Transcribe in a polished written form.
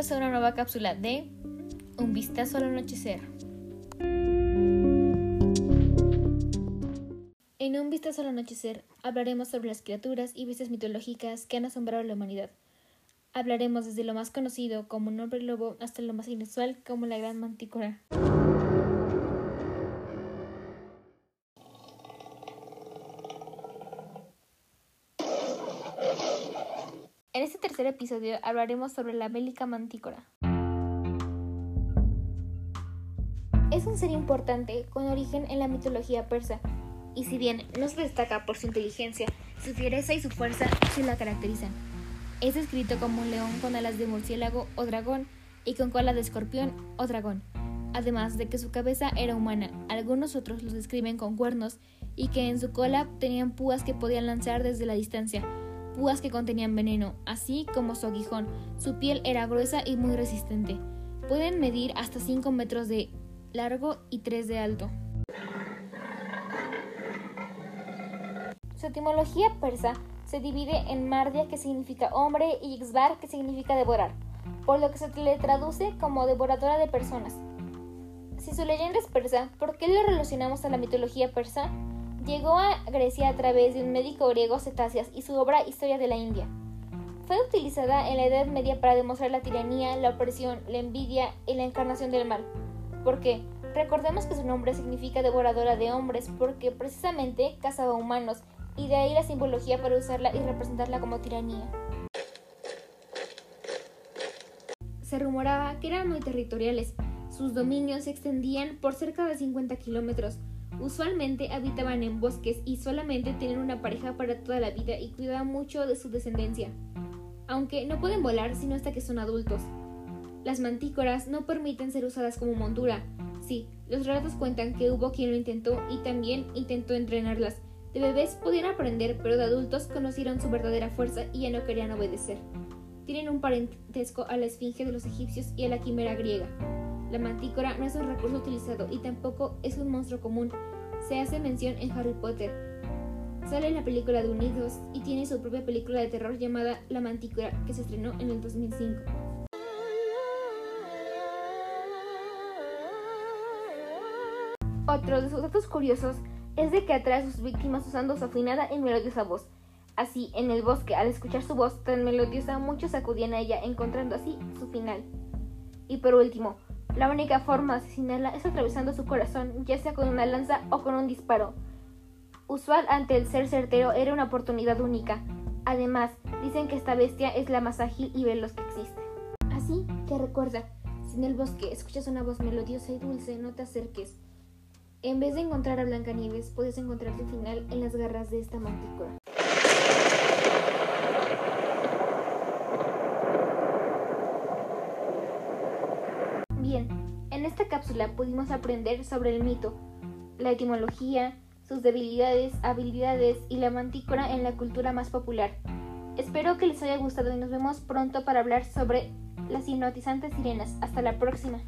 bienvenidos a una nueva cápsula de Un Vistazo al Anochecer. En Un Vistazo al Anochecer hablaremos sobre las criaturas y bestias mitológicas que han asombrado a la humanidad. Hablaremos desde lo más conocido como un hombre lobo hasta lo más inusual como la Gran Mantícora. En este tercer episodio hablaremos sobre la bélica mantícora. Es un ser importante con origen en la mitología persa, y si bien no se destaca por su inteligencia, su fiereza y su fuerza se la caracterizan. Es descrito como un león con alas de murciélago o dragón y con cola de escorpión o dragón, además de que su cabeza era humana. Algunos otros los describen con cuernos y que en su cola tenían púas que podían lanzar desde la distancia, púas que contenían veneno, así como su aguijón. Su piel era gruesa y muy resistente. Pueden medir hasta 5 metros de largo y 3 de alto. Su etimología persa se divide en Mardia, que significa hombre, y Xbar, que significa devorar, por lo que se le traduce como devoradora de personas. Si su leyenda es persa, ¿por qué lo relacionamos a la mitología persa? Llegó a Grecia a través de un médico griego, Cetácea, y su obra Historia de la India. Fue utilizada en la Edad Media para demostrar la tiranía, la opresión, la envidia y la encarnación del mal. ¿Por qué? Recordemos que su nombre significa devoradora de hombres porque precisamente cazaba humanos, y de ahí la simbología para usarla y representarla como tiranía. Se rumoraba que eran muy territoriales. Sus dominios se extendían por cerca de 50 kilómetros. Usualmente habitaban en bosques y solamente tenían una pareja para toda la vida y cuidaban mucho de su descendencia, aunque no pueden volar sino hasta que son adultos. Las mantícoras no permiten ser usadas como montura. Sí, los relatos cuentan que hubo quien lo intentó y también intentó entrenarlas. De bebés podían aprender, pero de adultos conocieron su verdadera fuerza y ya no querían obedecer. Tienen un parentesco a la esfinge de los egipcios y a la quimera griega. La mantícora no es un recurso utilizado y tampoco es un monstruo común. Se hace mención en Harry Potter. Sale en la película de Unidos y tiene su propia película de terror llamada La Mantícora, que se estrenó en el 2005. Otro de sus datos curiosos es de que atrae a sus víctimas usando su afinada y melodiosa voz. Así, en el bosque, al escuchar su voz tan melodiosa, muchos acudían a ella, encontrando así su final. Y por último, la única forma de asesinarla es atravesando su corazón, ya sea con una lanza o con un disparo. Usual ante el ser certero, era una oportunidad única. Además, dicen que esta bestia es la más ágil y veloz que existe. Así que recuerda, si en el bosque escuchas una voz melodiosa y dulce, no te acerques. En vez de encontrar a Blancanieves, puedes encontrar tu final en las garras de esta mantícora. Bien, en esta cápsula pudimos aprender sobre el mito, la etimología, sus debilidades, habilidades y la mantícora en la cultura más popular. Espero que les haya gustado y nos vemos pronto para hablar sobre las hipnotizantes sirenas. Hasta la próxima.